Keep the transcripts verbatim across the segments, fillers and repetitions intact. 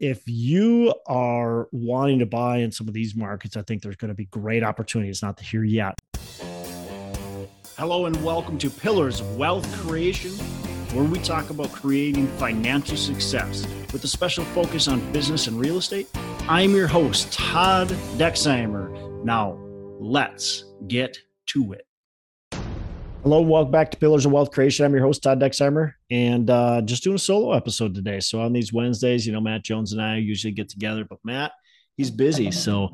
if you are wanting to buy in some of these markets, I think there's going to be great opportunities, not here yet. Hello and welcome to Pillars of Wealth Creation, where we talk about creating financial success with a special focus on business and real estate. I'm your host, Todd Dexheimer. Now, let's get to it. Hello, welcome back to Pillars of Wealth Creation. I'm your host, Todd Dexheimer, and uh, just doing a solo episode today. So on these Wednesdays, you know, Matt Jones and I usually get together, but Matt, he's busy. So,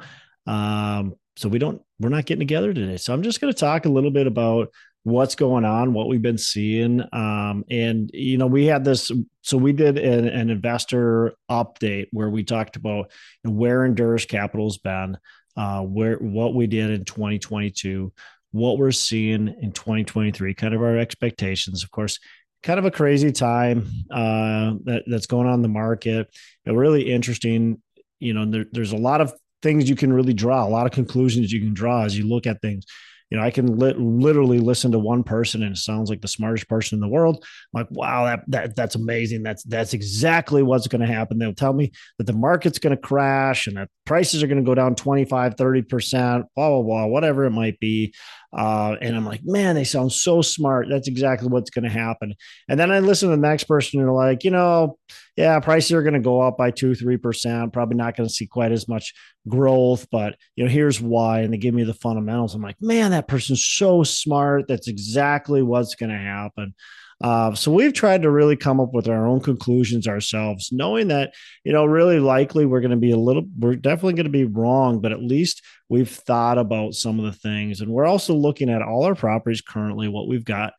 um, so we don't, we're not getting together today. So I'm just going to talk a little bit about what's going on, what we've been seeing. Um, and, you know, we had this, so we did an, an investor update where we talked about where Endurance Capital's been, uh, where, what we did in twenty twenty-two, what we're seeing in twenty twenty-three, kind of our expectations. Of course, kind of a crazy time uh, that, that's going on in the market. And really interesting, you know, there, there's a lot of things you can really draw, a lot of conclusions you can draw as you look at things. You know, I can li- literally listen to one person and it sounds like the smartest person in the world. I'm like, wow, that, that that's amazing. That's that's exactly what's going to happen. They'll tell me that the market's going to crash and that prices are going to go down twenty-five, thirty percent, blah, blah, blah, whatever it might be. Uh, and I'm like, man, they sound so smart. That's exactly what's going to happen. And then I listen to the next person and they're like, you know, yeah, prices are going to go up by two, three percent. Probably not going to see quite as much growth, but you know, here's why. And they give me the fundamentals. I'm like, man, that person's so smart. That's exactly what's going to happen. Uh, so we've tried to really come up with our own conclusions ourselves, knowing that, you know, really likely we're going to be a little, we're definitely going to be wrong, but at least we've thought about some of the things. And we're also looking at all our properties currently, what we've got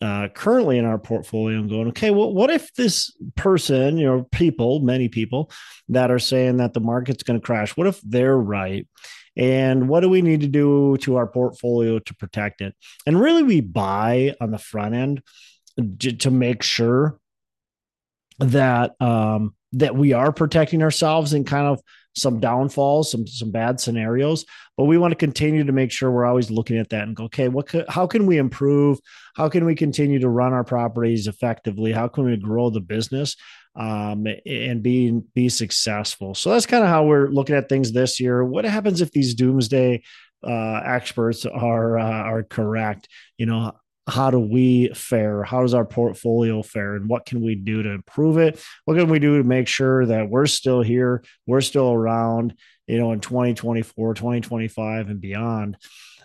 uh, currently in our portfolio and going, okay, well, what if this person, you know, people, many people that are saying that the market's going to crash, what if they're right? And what do we need to do to our portfolio to protect it? And really we buy on the front end to make sure that um, that we are protecting ourselves in kind of some downfalls, some some bad scenarios. But we want to continue to make sure we're always looking at that and go, okay, what? Could, how can we improve? How can we continue to run our properties effectively? How can we grow the business um, and be be successful? So that's kind of how we're looking at things this year. What happens if these doomsday uh, experts are uh, are correct? You know. How do we fare? How does our portfolio fare? And what can we do to improve it? What can we do to make sure that we're still here, we're still around, you know, in twenty twenty-four, twenty twenty-five and beyond?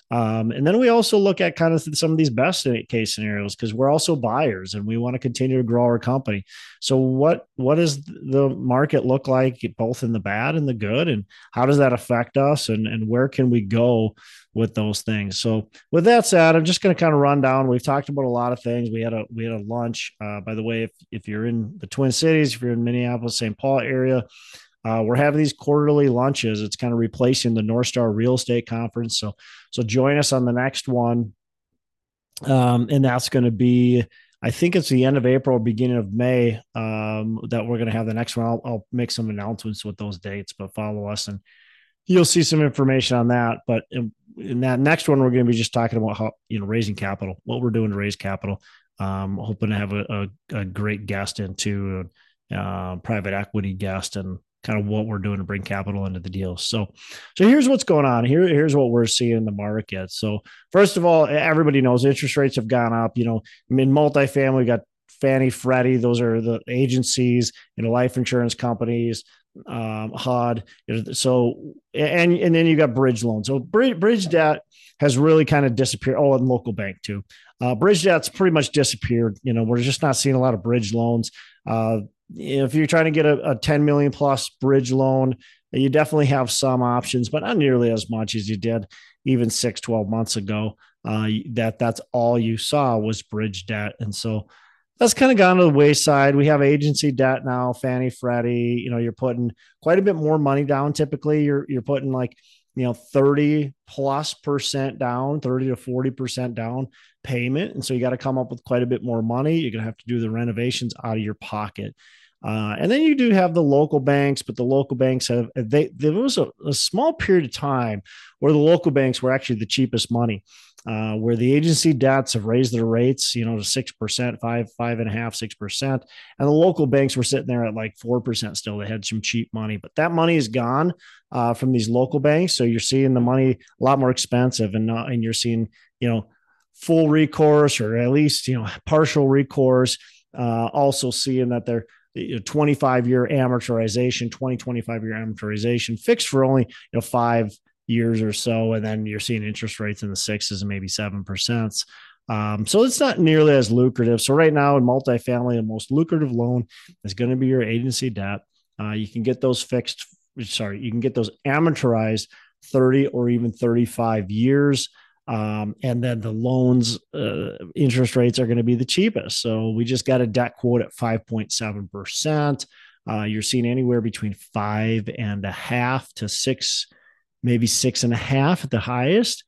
Um, and then we also look at kind of some of these best case scenarios because we're also buyers and we want to continue to grow our company. So what, what does the market look like both in the bad and the good, and how does that affect us, and, and where can we go with those things? So with that said, I'm just going to kind of run down. We've talked about a lot of things. We had a, we had a lunch, uh, by the way, if, if you're in the Twin Cities, if you're in Minneapolis, Saint Paul area, Uh, we're having these quarterly lunches. It's kind of replacing the North Star Real Estate Conference. So, so join us on the next one. Um, and that's going to be, I think it's the end of April, beginning of May, um, that we're going to have the next one. I'll, I'll make some announcements with those dates, but follow us and you'll see some information on that. But in, in that next one, we're going to be just talking about how, you know, raising capital, what we're doing to raise capital. Um, hoping to have a, a, a great guest in too, uh, private equity guest, and kind of what we're doing to bring capital into the deal. So, so here's what's going on here. Here's what we're seeing in the market. So first of all, everybody knows interest rates have gone up, you know, in multifamily, we got Fannie, Freddie, those are the agencies, you know, life insurance companies, um, H U D. So, and, and then you got bridge loans. So bridge, bridge debt has really kind of disappeared. Oh, and local bank too. Uh, bridge debt's pretty much disappeared. You know, we're just not seeing a lot of bridge loans. Uh, If you're trying to get a, a ten million plus bridge loan, you definitely have some options, but not nearly as much as you did even six, twelve months ago. Uh, that that's all you saw was bridge debt. And so that's kind of gone to the wayside. We have agency debt now, Fannie, Freddie, you know, you're putting quite a bit more money down. Typically you're, you're putting like, you know, thirty plus percent down, thirty to forty percent down payment. And so you got to come up with quite a bit more money. You're going to have to do the renovations out of your pocket. Uh, and then you do have the local banks, but the local banks have, they, there was a, a small period of time where the local banks were actually the cheapest money. uh, where the agency debts have raised their rates, you know, to six percent, five, five and a half, six percent. And the local banks were sitting there at like four percent still. They had some cheap money, but that money is gone uh, from these local banks. So you're seeing the money a lot more expensive, and not, and you're seeing, you know, full recourse, or at least, you know, partial recourse. Uh, also seeing that they're, twenty-five year amortization, twenty, twenty-five year amortization, fixed for only, you know, five years or so. And then you're seeing interest rates in the sixes and maybe seven percent. Um, so it's not nearly as lucrative. So right now in multifamily, the most lucrative loan is going to be your agency debt. Uh, you can get those fixed, sorry, you can get those amortized thirty or even thirty-five years. Um, and then the loans, uh, interest rates are going to be the cheapest. So we just got a debt quote at five point seven percent. Uh, you're seeing anywhere between five and a half to six, maybe six and a half at the highest.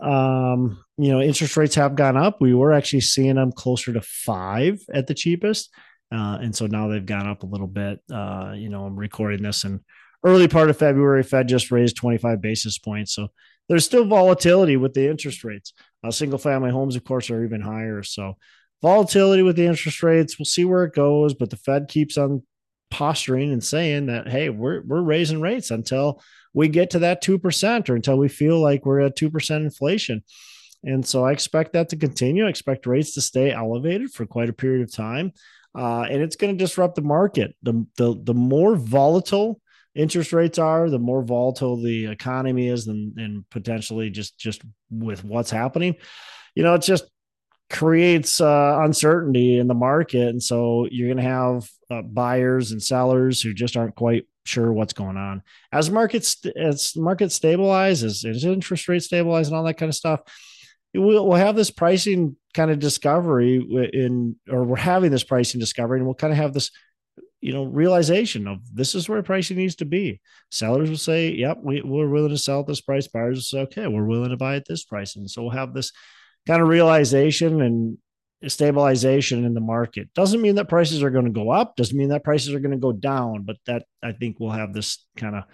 Um, you know, interest rates have gone up. We were actually seeing them closer to five at the cheapest. Uh, and so now they've gone up a little bit. Uh, you know, I'm recording this in early part of February. Fed just raised twenty-five basis points. So there's still volatility with the interest rates. Uh, single family homes, of course, are even higher. So volatility with the interest rates, we'll see where it goes. But the Fed keeps on posturing and saying that, hey, we're we're raising rates until we get to that two percent, or until we feel like we're at two percent inflation. And so I expect that to continue. I expect rates to stay elevated for quite a period of time. Uh, and it's going to disrupt the market. The, the, the more volatile interest rates are, the more volatile the economy is, and, and potentially just, just with what's happening, you know, it just creates uh, uncertainty in the market. And so you're going to have uh, buyers and sellers who just aren't quite sure what's going on. As markets, as the market stabilizes, as interest rates stabilize and all that kind of stuff, we'll, we'll have this pricing kind of discovery in, or we're having this pricing discovery, and we'll kind of have this, you know, realization of this is where pricing needs to be. Sellers will say, yep, we, we're willing to sell at this price. Buyers will say, okay, we're willing to buy at this price. And so we'll have this kind of realization and stabilization in the market. Doesn't mean that prices are going to go up. Doesn't mean that prices are going to go down, but that, I think we'll have this kind of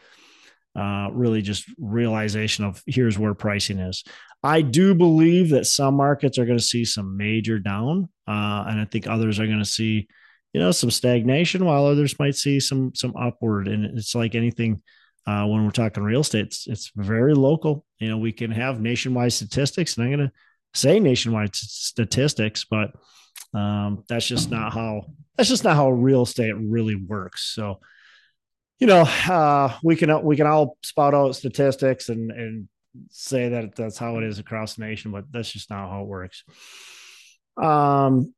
uh, really just realization of here's where pricing is. I do believe that some markets are going to see some major down. Uh, and I think others are going to see, you know, some stagnation, while others might see some, some upward. And it's like anything, uh, when we're talking real estate, it's, it's very local. You know, we can have nationwide statistics, and I'm going to say nationwide statistics, but, um, that's just not how, that's just not how real estate really works. So, you know, uh, we can, we can all spout out statistics and, and say that that's how it is across the nation, but that's just not how it works. Um,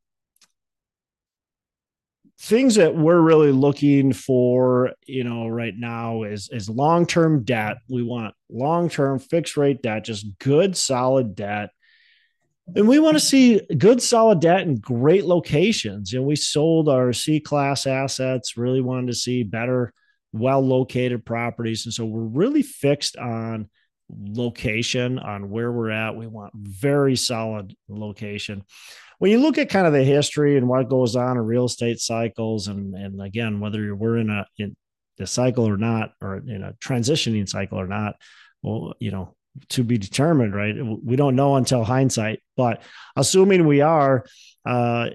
Things that we're really looking for, you know, right now is, is long-term debt. We want long-term fixed rate debt, just good, solid debt. And we want to see good, solid debt in great locations. You know, we sold our C-class assets, really wanted to see better, well-located properties. And so we're really fixed on location, on where we're at. We want very solid location. When you look at kind of the history and what goes on in real estate cycles, and, and again, whether you're, we're in a in the cycle or not, or in a transitioning cycle or not, well, you know, to be determined, right? We don't know until hindsight, but assuming we are, uh,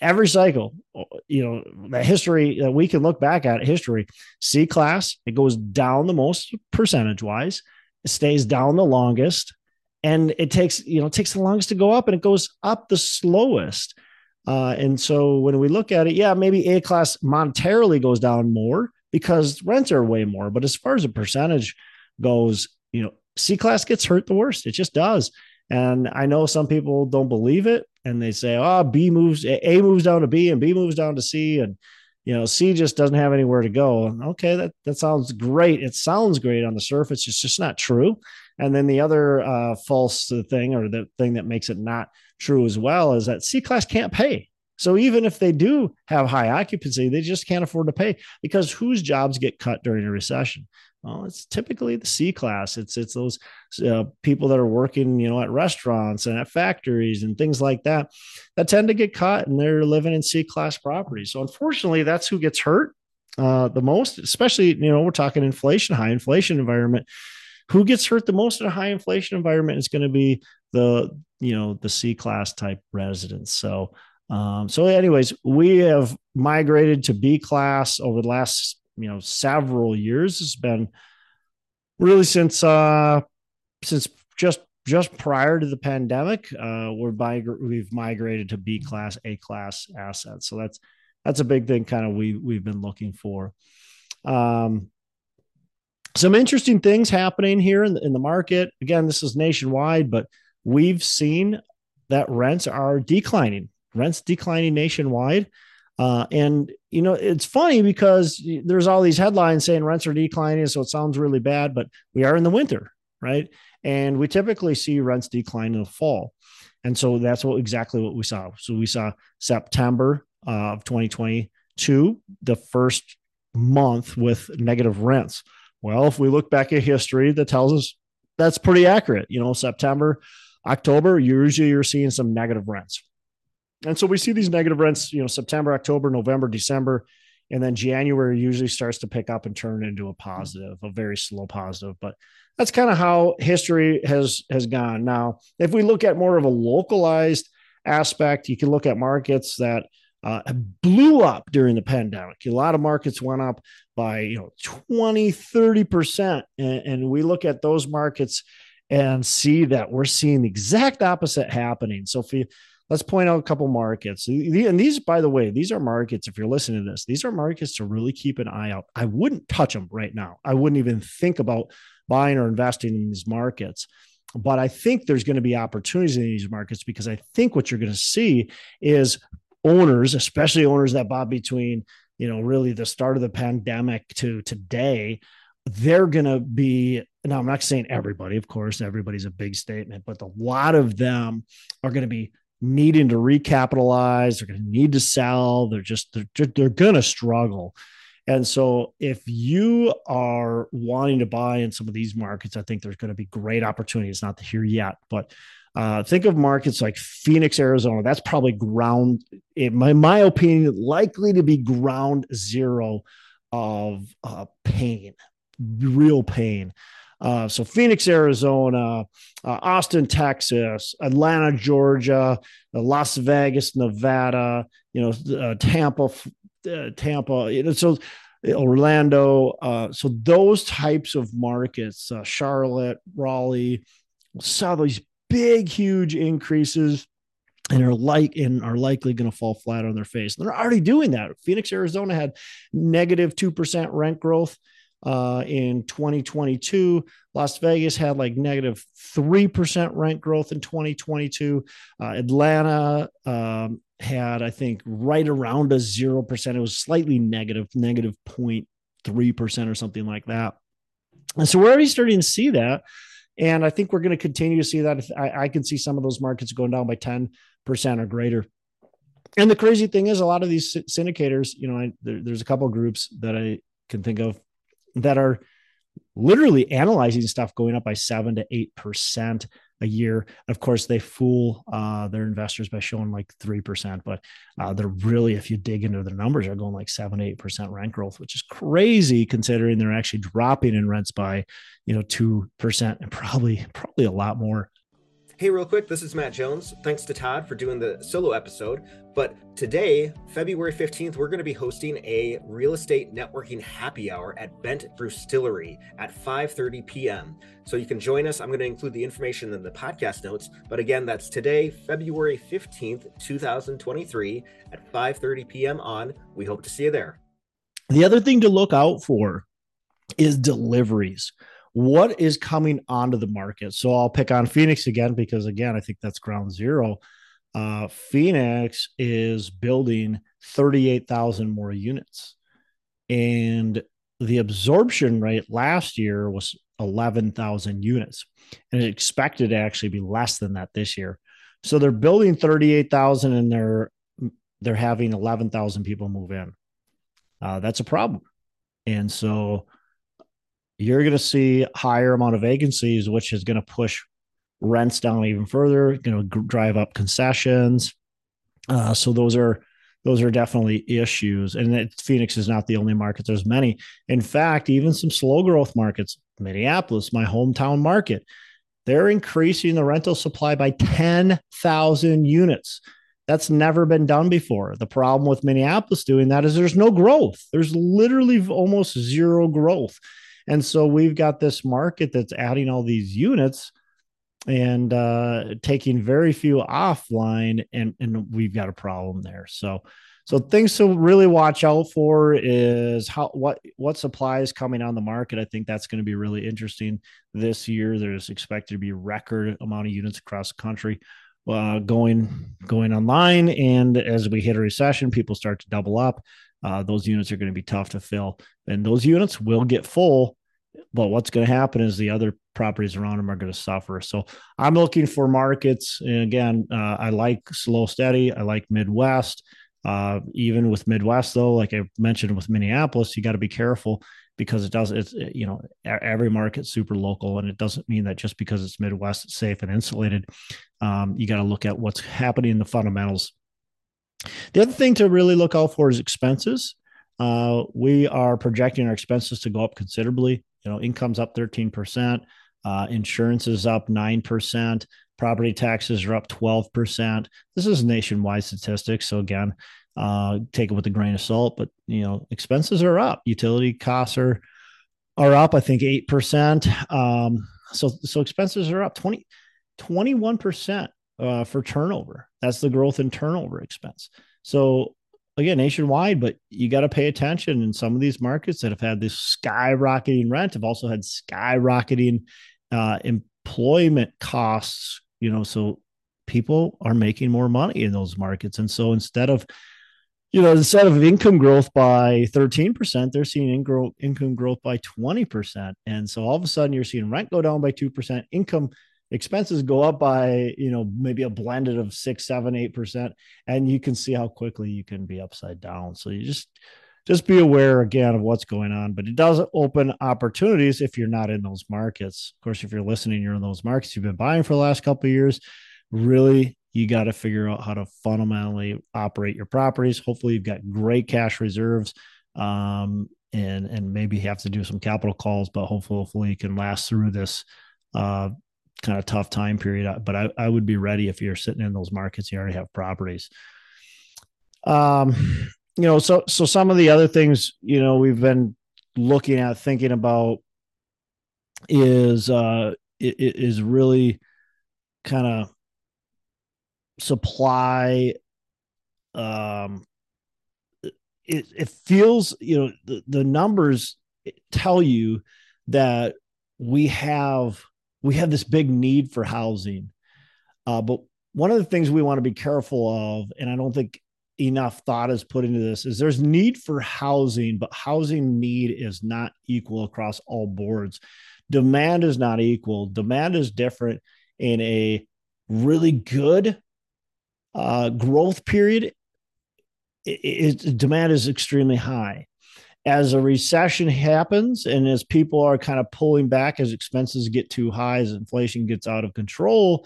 every cycle, you know, the history that we can look back at, history, C-class, it goes down the most percentage-wise, it stays down the longest. And it takes, you know, it takes the longest to go up, and it goes up the slowest. Uh, and so when we look at it, yeah, maybe A class monetarily goes down more because rents are way more. But as far as the percentage goes, you know, C class gets hurt the worst. It just does. And I know some people don't believe it, and they say, oh, B moves, A moves down to B, and B moves down to C, and, you know, C just doesn't have anywhere to go. Okay, that, that sounds great. It sounds great on the surface. It's just not true. And then the other uh, false thing, or the thing that makes it not true as well, is that C-class can't pay. So even if they do have high occupancy, they just can't afford to pay, because whose jobs get cut during a recession? Well, it's typically the C-class. It's it's those uh, people that are working, you know, at restaurants and at factories and things like that, that tend to get cut, and they're living in C-class properties. So unfortunately, that's who gets hurt uh, the most, especially, you know, we're talking inflation, high inflation environment. Who gets hurt the most in a high inflation environment is going to be the, you know, the C-class type residents. So, um, so anyways, we have migrated to B-class over the last, you know, several years. It's been really since, uh, since just, just prior to the pandemic, uh, we're mig- we've migrated to B-class, A-class assets. So that's, that's a big thing kind of we, we've been looking for. Um, Some interesting things happening here in the, in the market. Again, this is nationwide, but we've seen that rents are declining. Rents declining nationwide. Uh, and, you know, it's funny because there's all these headlines saying rents are declining, so it sounds really bad, but we are in the winter, right? And we typically see rents decline in the fall. And so that's what exactly what we saw. So we saw September uh, of twenty twenty-two, the first month with negative rents. Well, if we look back at history, that tells us that's pretty accurate. You know, September, October, usually you're seeing some negative rents. And so we see these negative rents, you know, September, October, November, December, and then January usually starts to pick up and turn into a positive, a very slow positive. But that's kind of how history has, has gone. Now, if we look at more of a localized aspect, you can look at markets that Uh, blew up during the pandemic. A lot of markets went up by, you know, twenty, thirty percent. And, and we look at those markets and see that we're seeing the exact opposite happening. So if you, let's point out a couple markets. And these, by the way, these are markets, if you're listening to this, these are markets to really keep an eye out. I wouldn't touch them right now. I wouldn't even think about buying or investing in these markets. But I think there's going to be opportunities in these markets because I think what you're going to see is owners, especially owners that bought between, you know, really the start of the pandemic to today, they're going to be, now I'm not saying everybody, of course, everybody's a big statement, but a lot of them are going to be needing to recapitalize. They're going to need to sell. They're just, they're, they're going to struggle. And so if you are wanting to buy in some of these markets, I think there's going to be great opportunities, not here yet, but Uh, think of markets like Phoenix, Arizona. That's probably ground, in my, my opinion, likely to be ground zero of uh, pain, real pain. Uh, so Phoenix, Arizona, uh, Austin, Texas, Atlanta, Georgia, uh, Las Vegas, Nevada, you know, uh, Tampa, uh, Tampa, you know, so Orlando. Uh, so those types of markets, uh, Charlotte, Raleigh, saw these big, huge increases and are like and are likely going to fall flat on their face. And they're already doing that. Phoenix, Arizona had negative two percent rent growth uh, in twenty twenty-two. Las Vegas had like negative three percent rent growth in twenty twenty-two. Uh, Atlanta um, had, I think, right around a zero percent. It was slightly negative, negative zero point three percent or something like that. And so we're already starting to see that. And I think we're going to continue to see that. I, I can see some of those markets going down by ten percent or greater. And the crazy thing is a lot of these syndicators, you know, I, there, there's a couple of groups that I can think of that are literally analyzing stuff going up by seven to eight percent a year. Of course, they fool uh, their investors by showing like three percent, but uh, they're really, if you dig into their numbers, are going like seven to eight percent rent growth, which is crazy considering they're actually dropping in rents by, you know, two percent and probably, probably a lot more. Hey, real quick, this is Matt Jones. Thanks to Todd for doing the solo episode. But today, February fifteenth, we're going to be hosting a real estate networking happy hour at Bent Brewstillery at five thirty p.m. So you can join us. I'm going to include the information in the podcast notes. But again, that's today, February fifteenth, twenty twenty-three at five thirty p.m. on. We hope to see you there. The other thing to look out for is deliveries. What is coming onto the market? So I'll pick on Phoenix again, because again, I think that's ground zero. Uh, Phoenix is building thirty-eight thousand more units. And the absorption rate last year was eleven thousand units. And it's expected to actually be less than that this year. So they're building thirty-eight thousand and they're, they're having eleven thousand people move in. Uh, that's a problem. And so you're going to see higher amount of vacancies, which is going to push rents down even further, going to drive up concessions. Uh, so those are, those are definitely issues. And it, Phoenix is not the only market. There's many, in fact, even some slow growth markets, Minneapolis, my hometown market, they're increasing the rental supply by ten thousand units. That's never been done before. The problem with Minneapolis doing that is there's no growth. There's literally almost zero growth. And so we've got this market that's adding all these units and uh, taking very few offline, and, and we've got a problem there. So, so things to really watch out for is how, what, what supply is coming on the market. I think that's going to be really interesting this year. There's expected to be a record amount of units across the country. Uh, going going online, and as we hit a recession, people start to double up. Uh, those units are going to be tough to fill, and those units will get full. But what's going to happen is the other properties around them are going to suffer. So I'm looking for markets. And again, uh, I like slow, steady. I like Midwest. Uh, even with Midwest, though, like I mentioned with Minneapolis, you got to be careful, because it does, it's, you know, every market's super local, and it doesn't mean that just because it's Midwest, it's safe and insulated. Um, you got to look at what's happening in the fundamentals. The other thing to really look out for is expenses. Uh, we are projecting our expenses to go up considerably. You know, income's up thirteen percent, uh, insurance is up nine percent, property taxes are up twelve percent. This is nationwide statistics. So again, Uh, take it with a grain of salt, but, you know, expenses are up. Utility costs are, are up, I think eight percent. Um, so, so expenses are up twenty, twenty-one percent, uh, for turnover. That's the growth in turnover expense. So again, nationwide, but you got to pay attention. And some of these markets that have had this skyrocketing rent have also had skyrocketing, uh, employment costs, you know, so people are making more money in those markets. And so instead of, you know, instead of income growth by thirteen percent, they're seeing in income growth by twenty percent. And so all of a sudden you're seeing rent go down by two percent, income expenses go up by, you know, maybe a blended of six, seven, eight percent. And you can see how quickly you can be upside down. So you just, just be aware again of what's going on, but it does open opportunities if you're not in those markets. Of course, if you're listening, you're in those markets, you've been buying for the last couple of years. Really, you got to figure out how to fundamentally operate your properties. Hopefully you've got great cash reserves, um, and, and maybe have to do some capital calls, but hopefully, hopefully you can last through this uh, kind of tough time period. But I, I would be ready if you're sitting in those markets, you already have properties. Um, you know, so, so some of the other things, you know, we've been looking at thinking about is, uh, it, it is really kind of supply. Um, it, it feels, you know, the, the numbers tell you that we have, we have this big need for housing. Uh, but one of the things we want to be careful of, and I don't think enough thought is put into this, is there's need for housing, but housing need is not equal across all boards. Demand is not equal. Demand is different in a really good Uh, growth period. It, it, demand is extremely high. As a recession happens, and as people are kind of pulling back, as expenses get too high, as inflation gets out of control,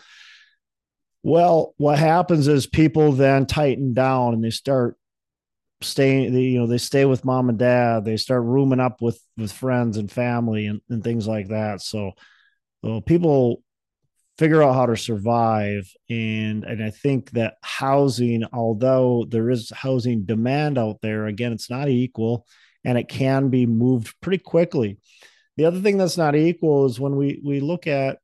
well, what happens is people then tighten down and they start staying, they, you know, they stay with mom and dad, they start rooming up with, with friends and family and, and things like that. So, well, people figure out how to survive. And, and I think that housing, although there is housing demand out there, again, it's not equal, and it can be moved pretty quickly. The other thing that's not equal is when we, we look at,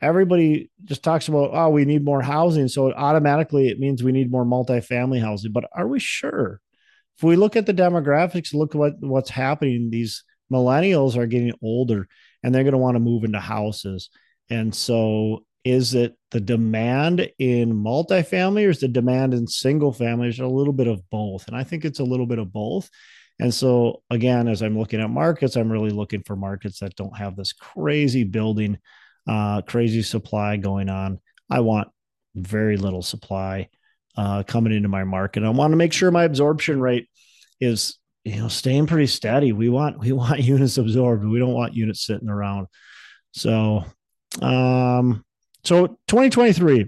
everybody just talks about, oh, we need more housing. So automatically it means we need more multifamily housing, but are we sure? If we look at the demographics, look what what's happening, these millennials are getting older and they're going to want to move into houses. And so is it the demand in multifamily, or is the demand in single families, a little bit of both? And I think it's a little bit of both. And so again, as I'm looking at markets, I'm really looking for markets that don't have this crazy building, uh, crazy supply going on. I want very little supply uh, coming into my market. I want to make sure my absorption rate is, you know, staying pretty steady. We want, we want units absorbed. We don't want units sitting around. So Um, so twenty twenty-three,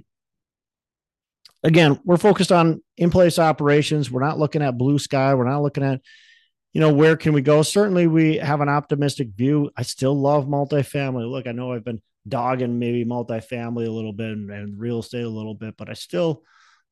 again, we're focused on in-place operations. We're not looking at blue sky. We're not looking at you know, where can we go? Certainly we have an optimistic view. I still love multifamily. Look, I know I've been dogging maybe multifamily a little bit and, and real estate a little bit, but I still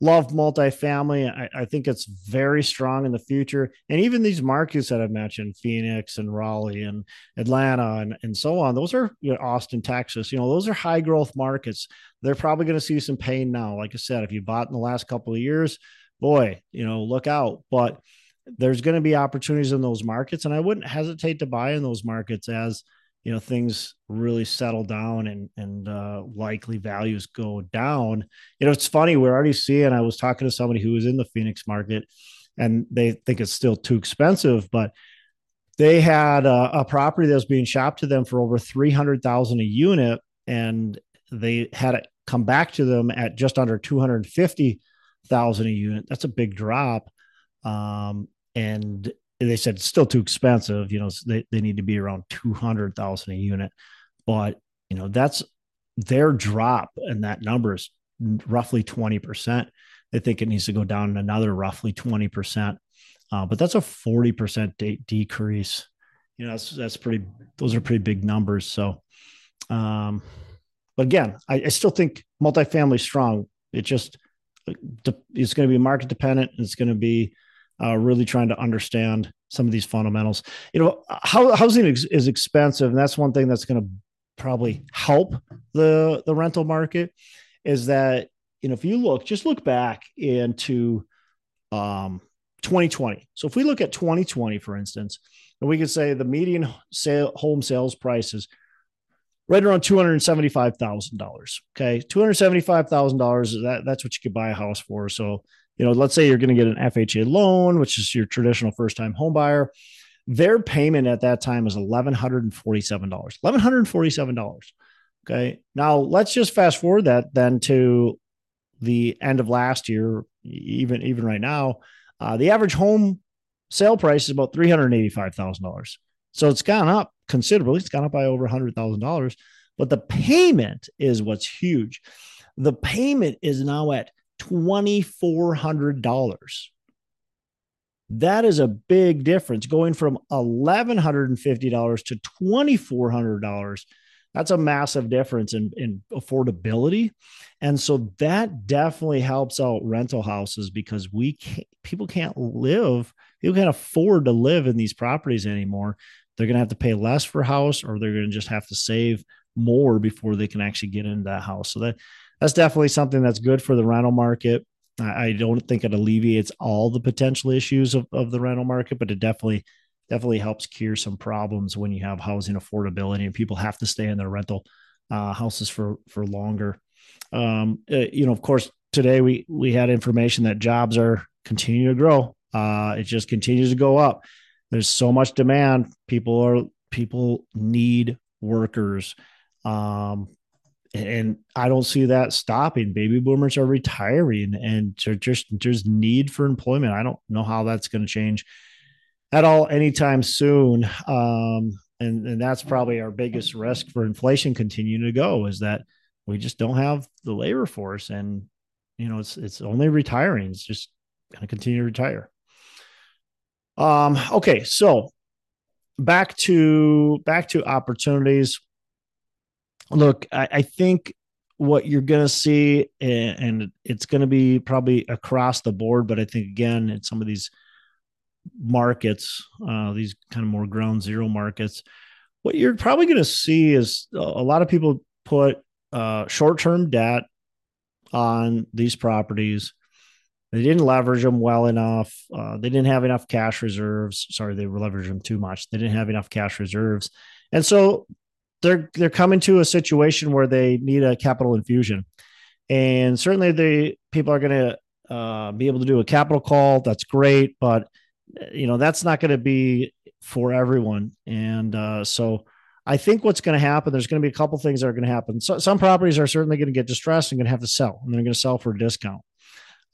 love multifamily. I, I think it's very strong in the future. And even these markets that I've mentioned, Phoenix and Raleigh and Atlanta and, and so on, those are, you know, Austin, Texas, you know, those are high growth markets. They're probably going to see some pain now. Like I said, if you bought in the last couple of years, boy, you know, look out. But there's going to be opportunities in those markets. And I wouldn't hesitate to buy in those markets as, you know, things really settle down and, and uh, likely values go down. You know, it's funny, we're already seeing, I was talking to somebody who was in the Phoenix market and they think it's still too expensive, but they had a, a property that was being shopped to them for over three hundred thousand dollars a unit. And they had it come back to them at just under two hundred fifty thousand dollars a unit. That's a big drop. Um, and they said it's still too expensive. You know, they, they need to be around two hundred thousand a unit, but you know, that's their drop. And that number is roughly twenty percent. They think it needs to go down another roughly twenty percent. Uh, but that's a forty percent de- decrease. You know, that's, that's pretty, those are pretty big numbers. So, um, but again, I, I still think multifamily is strong. It just, it's going to be market dependent. And it's going to be, Uh, really trying to understand some of these fundamentals. You know, how, housing ex- is expensive, and that's one thing that's going to probably help the the rental market. Is that, you know, if you look, just look back into um, twenty twenty. So if we look at twenty twenty, for instance, and we could say the median sale, home sales price is right around two hundred seventy-five thousand dollars. Okay, two hundred seventy-five thousand dollars. That that's what you could buy a house for. So, you know, let's say you're going to get an F H A loan, which is your traditional first-time home buyer. Their payment at that time is one thousand one hundred forty-seven dollars. one thousand one hundred forty-seven dollars. Okay. Now let's just fast forward that then to the end of last year, even, even right now, uh, the average home sale price is about three hundred eighty-five thousand dollars. So it's gone up considerably. It's gone up by over one hundred thousand dollars, but the payment is what's huge. The payment is now at two thousand four hundred dollars. That is a big difference, going from one thousand one hundred fifty dollars to two thousand four hundred dollars. That's a massive difference in, in affordability. And so that definitely helps out rental houses, because we can't, people can't live, people can't afford to live in these properties anymore. They're going to have to pay less for a house, or they're going to just have to save more before they can actually get into that house. So that That's definitely something that's good for the rental market. I don't think it alleviates all the potential issues of, of the rental market, but it definitely, definitely helps cure some problems when you have housing affordability and people have to stay in their rental uh, houses for, for longer. Um, uh, you know, of course, today we, we had information that jobs are continuing to grow. Uh, it just continues to go up. There's so much demand. People are, people need workers. Um, And I don't see that stopping. Baby boomers are retiring, and just there's need for employment. I don't know how that's going to change at all anytime soon. Um, and, and that's probably our biggest risk for inflation continuing to go, is that we just don't have the labor force, and, you know, it's, it's only retiring. It's just going to continue to retire. Um, okay. So back to, back to opportunities. Look, I, I think what you're going to see, and, and it's going to be probably across the board, but I think, again, in some of these markets, uh, these kind of more ground zero markets, what you're probably going to see is a lot of people put uh, short-term debt on these properties. They didn't leverage them well enough. Uh, they didn't have enough cash reserves. Sorry, they leveraged them too much. They didn't have enough cash reserves. And so They're they're coming to a situation where they need a capital infusion, and certainly the people are going to uh, be able to do a capital call. That's great, but you know that's not going to be for everyone. And uh, so I think what's going to happen, there's going to be a couple things that are going to happen. So, some properties are certainly going to get distressed and going to have to sell, and they're going to sell for a discount.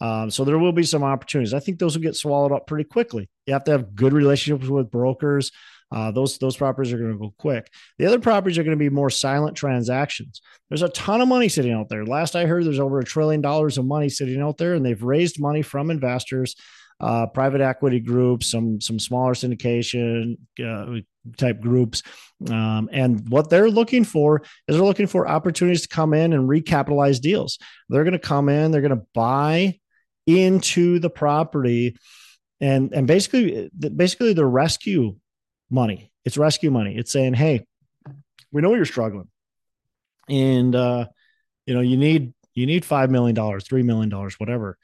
Um, so there will be some opportunities. I think those will get swallowed up pretty quickly. You have to have good relationships with brokers. Uh, those those properties are going to go quick. The other properties are going to be more silent transactions. There's a ton of money sitting out there. Last I heard, there's over a trillion dollars of money sitting out there, and they've raised money from investors. uh, private equity groups, some some smaller syndication uh, type groups. Um, and what they're looking for is they're looking for opportunities to come in and recapitalize deals. They're going to come in, they're going to buy into the property, and and basically basically the rescue money. It's rescue money. It's saying, hey, we know you're struggling, and uh, you know you need you need five million dollars, three million dollars, whatever,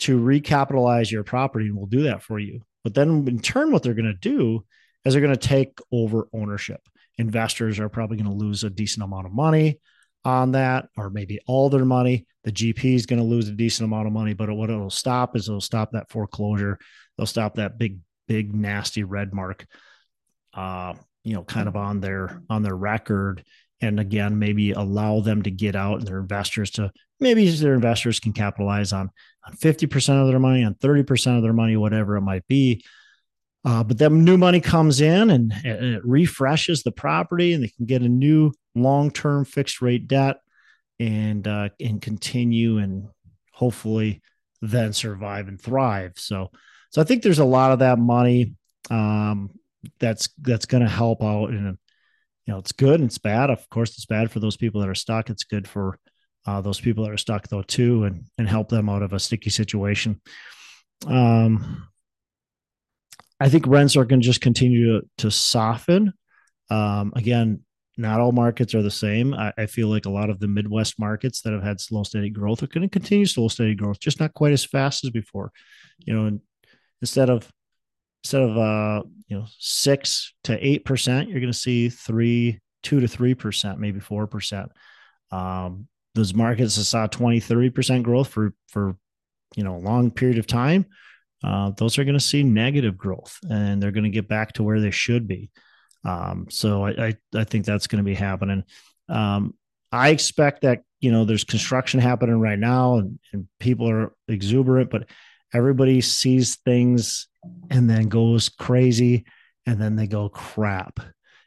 to recapitalize your property, and we'll do that for you. But then in turn, what they're going to do is they're going to take over ownership. Investors are probably going to lose a decent amount of money on that, or maybe all their money. The G P is going to lose a decent amount of money, but what it'll stop is it'll stop that foreclosure. They'll stop that big, big, nasty red mark, uh, you know, kind of on their, on their record. And again, maybe allow them to get out, and their investors to, maybe their investors can capitalize on, on fifty percent of their money, on thirty percent of their money, whatever it might be. Uh, but then new money comes in and, and it refreshes the property, and they can get a new long-term fixed rate debt and, uh, and continue and hopefully then survive and thrive. So, so I think there's a lot of that money um, that's, that's going to help out. And, you know, it's good and it's bad. Of course, it's bad for those people that are stuck. It's good for uh, those people that are stuck though, too, and, and help them out of a sticky situation. Um, I think rents are going to just continue to, to soften. Um, again, not all markets are the same. I, I feel like a lot of the Midwest markets that have had slow, steady growth are going to continue slow, steady growth, just not quite as fast as before. You know, and instead of instead of uh, you know six to eight percent, you're going to see three, two to three percent, maybe four percent. Um, those markets that saw twenty, thirty percent growth for for you know a long period of time. Uh, those are going to see negative growth, and they're going to get back to where they should be. Um, so I, I, I think that's going to be happening. Um, I expect that, you know, there's construction happening right now, and, and people are exuberant, but everybody sees things and then goes crazy, and then they go crap.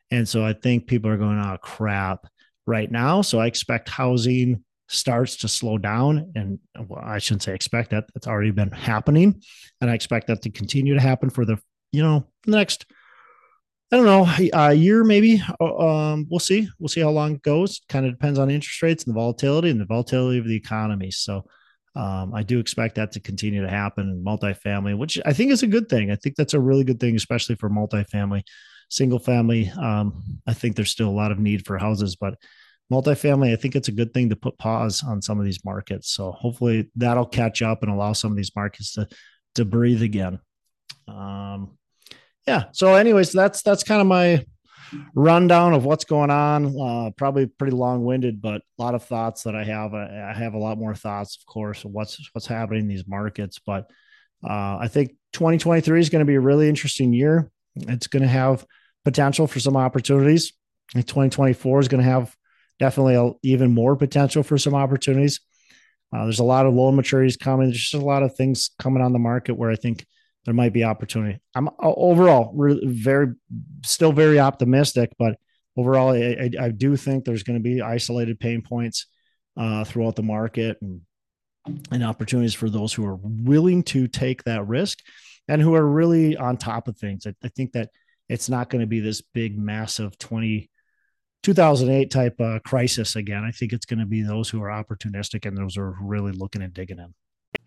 And so I think people are going, oh, crap right now. So I expect housing starts to slow down, and well, I shouldn't say expect that. It's already been happening, and I expect that to continue to happen for the, you know, the next, I don't know, a year maybe. Um, we'll see. We'll see how long it goes. Kind of depends on interest rates and the volatility and the volatility of the economy. So um, I do expect that to continue to happen in multifamily, which I think is a good thing. I think that's a really good thing, especially for multifamily, single family. Um, I think there's still a lot of need for houses, but multifamily, I think it's a good thing to put pause on some of these markets. So hopefully that'll catch up and allow some of these markets to, to breathe again. Um, yeah. So anyways, that's, that's kind of my rundown of what's going on. Uh, probably pretty long winded, but a lot of thoughts that I have. I, I have a lot more thoughts, of course, of what's, what's happening in these markets. But uh, I think twenty twenty-three is going to be a really interesting year. It's going to have potential for some opportunities. And twenty twenty-four is going to have definitely even more potential for some opportunities. Uh, there's a lot of loan maturities coming. There's just a lot of things coming on the market where I think there might be opportunity. I'm overall really very, still very optimistic, but overall I, I, I do think there's going to be isolated pain points uh, throughout the market, and, and opportunities for those who are willing to take that risk and who are really on top of things. I, I think that it's not going to be this big, massive twenty two thousand eight type uh, crisis again. I think it's going to be those who are opportunistic and those who are really looking and digging in.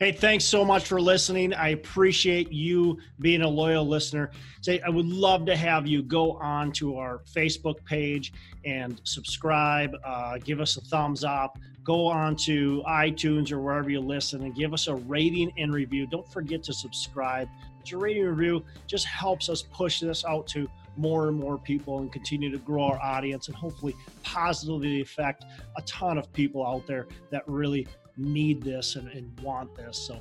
Hey, thanks so much for listening. I appreciate you being a loyal listener. Say, I would love to have you go on to our Facebook page and subscribe, uh, give us a thumbs up, go on to iTunes or wherever you listen, and give us a rating and review. Don't forget to subscribe. Your rating and review just helps us push this out to more and more people and continue to grow our audience, and hopefully positively affect a ton of people out there that really need this and, and want this. So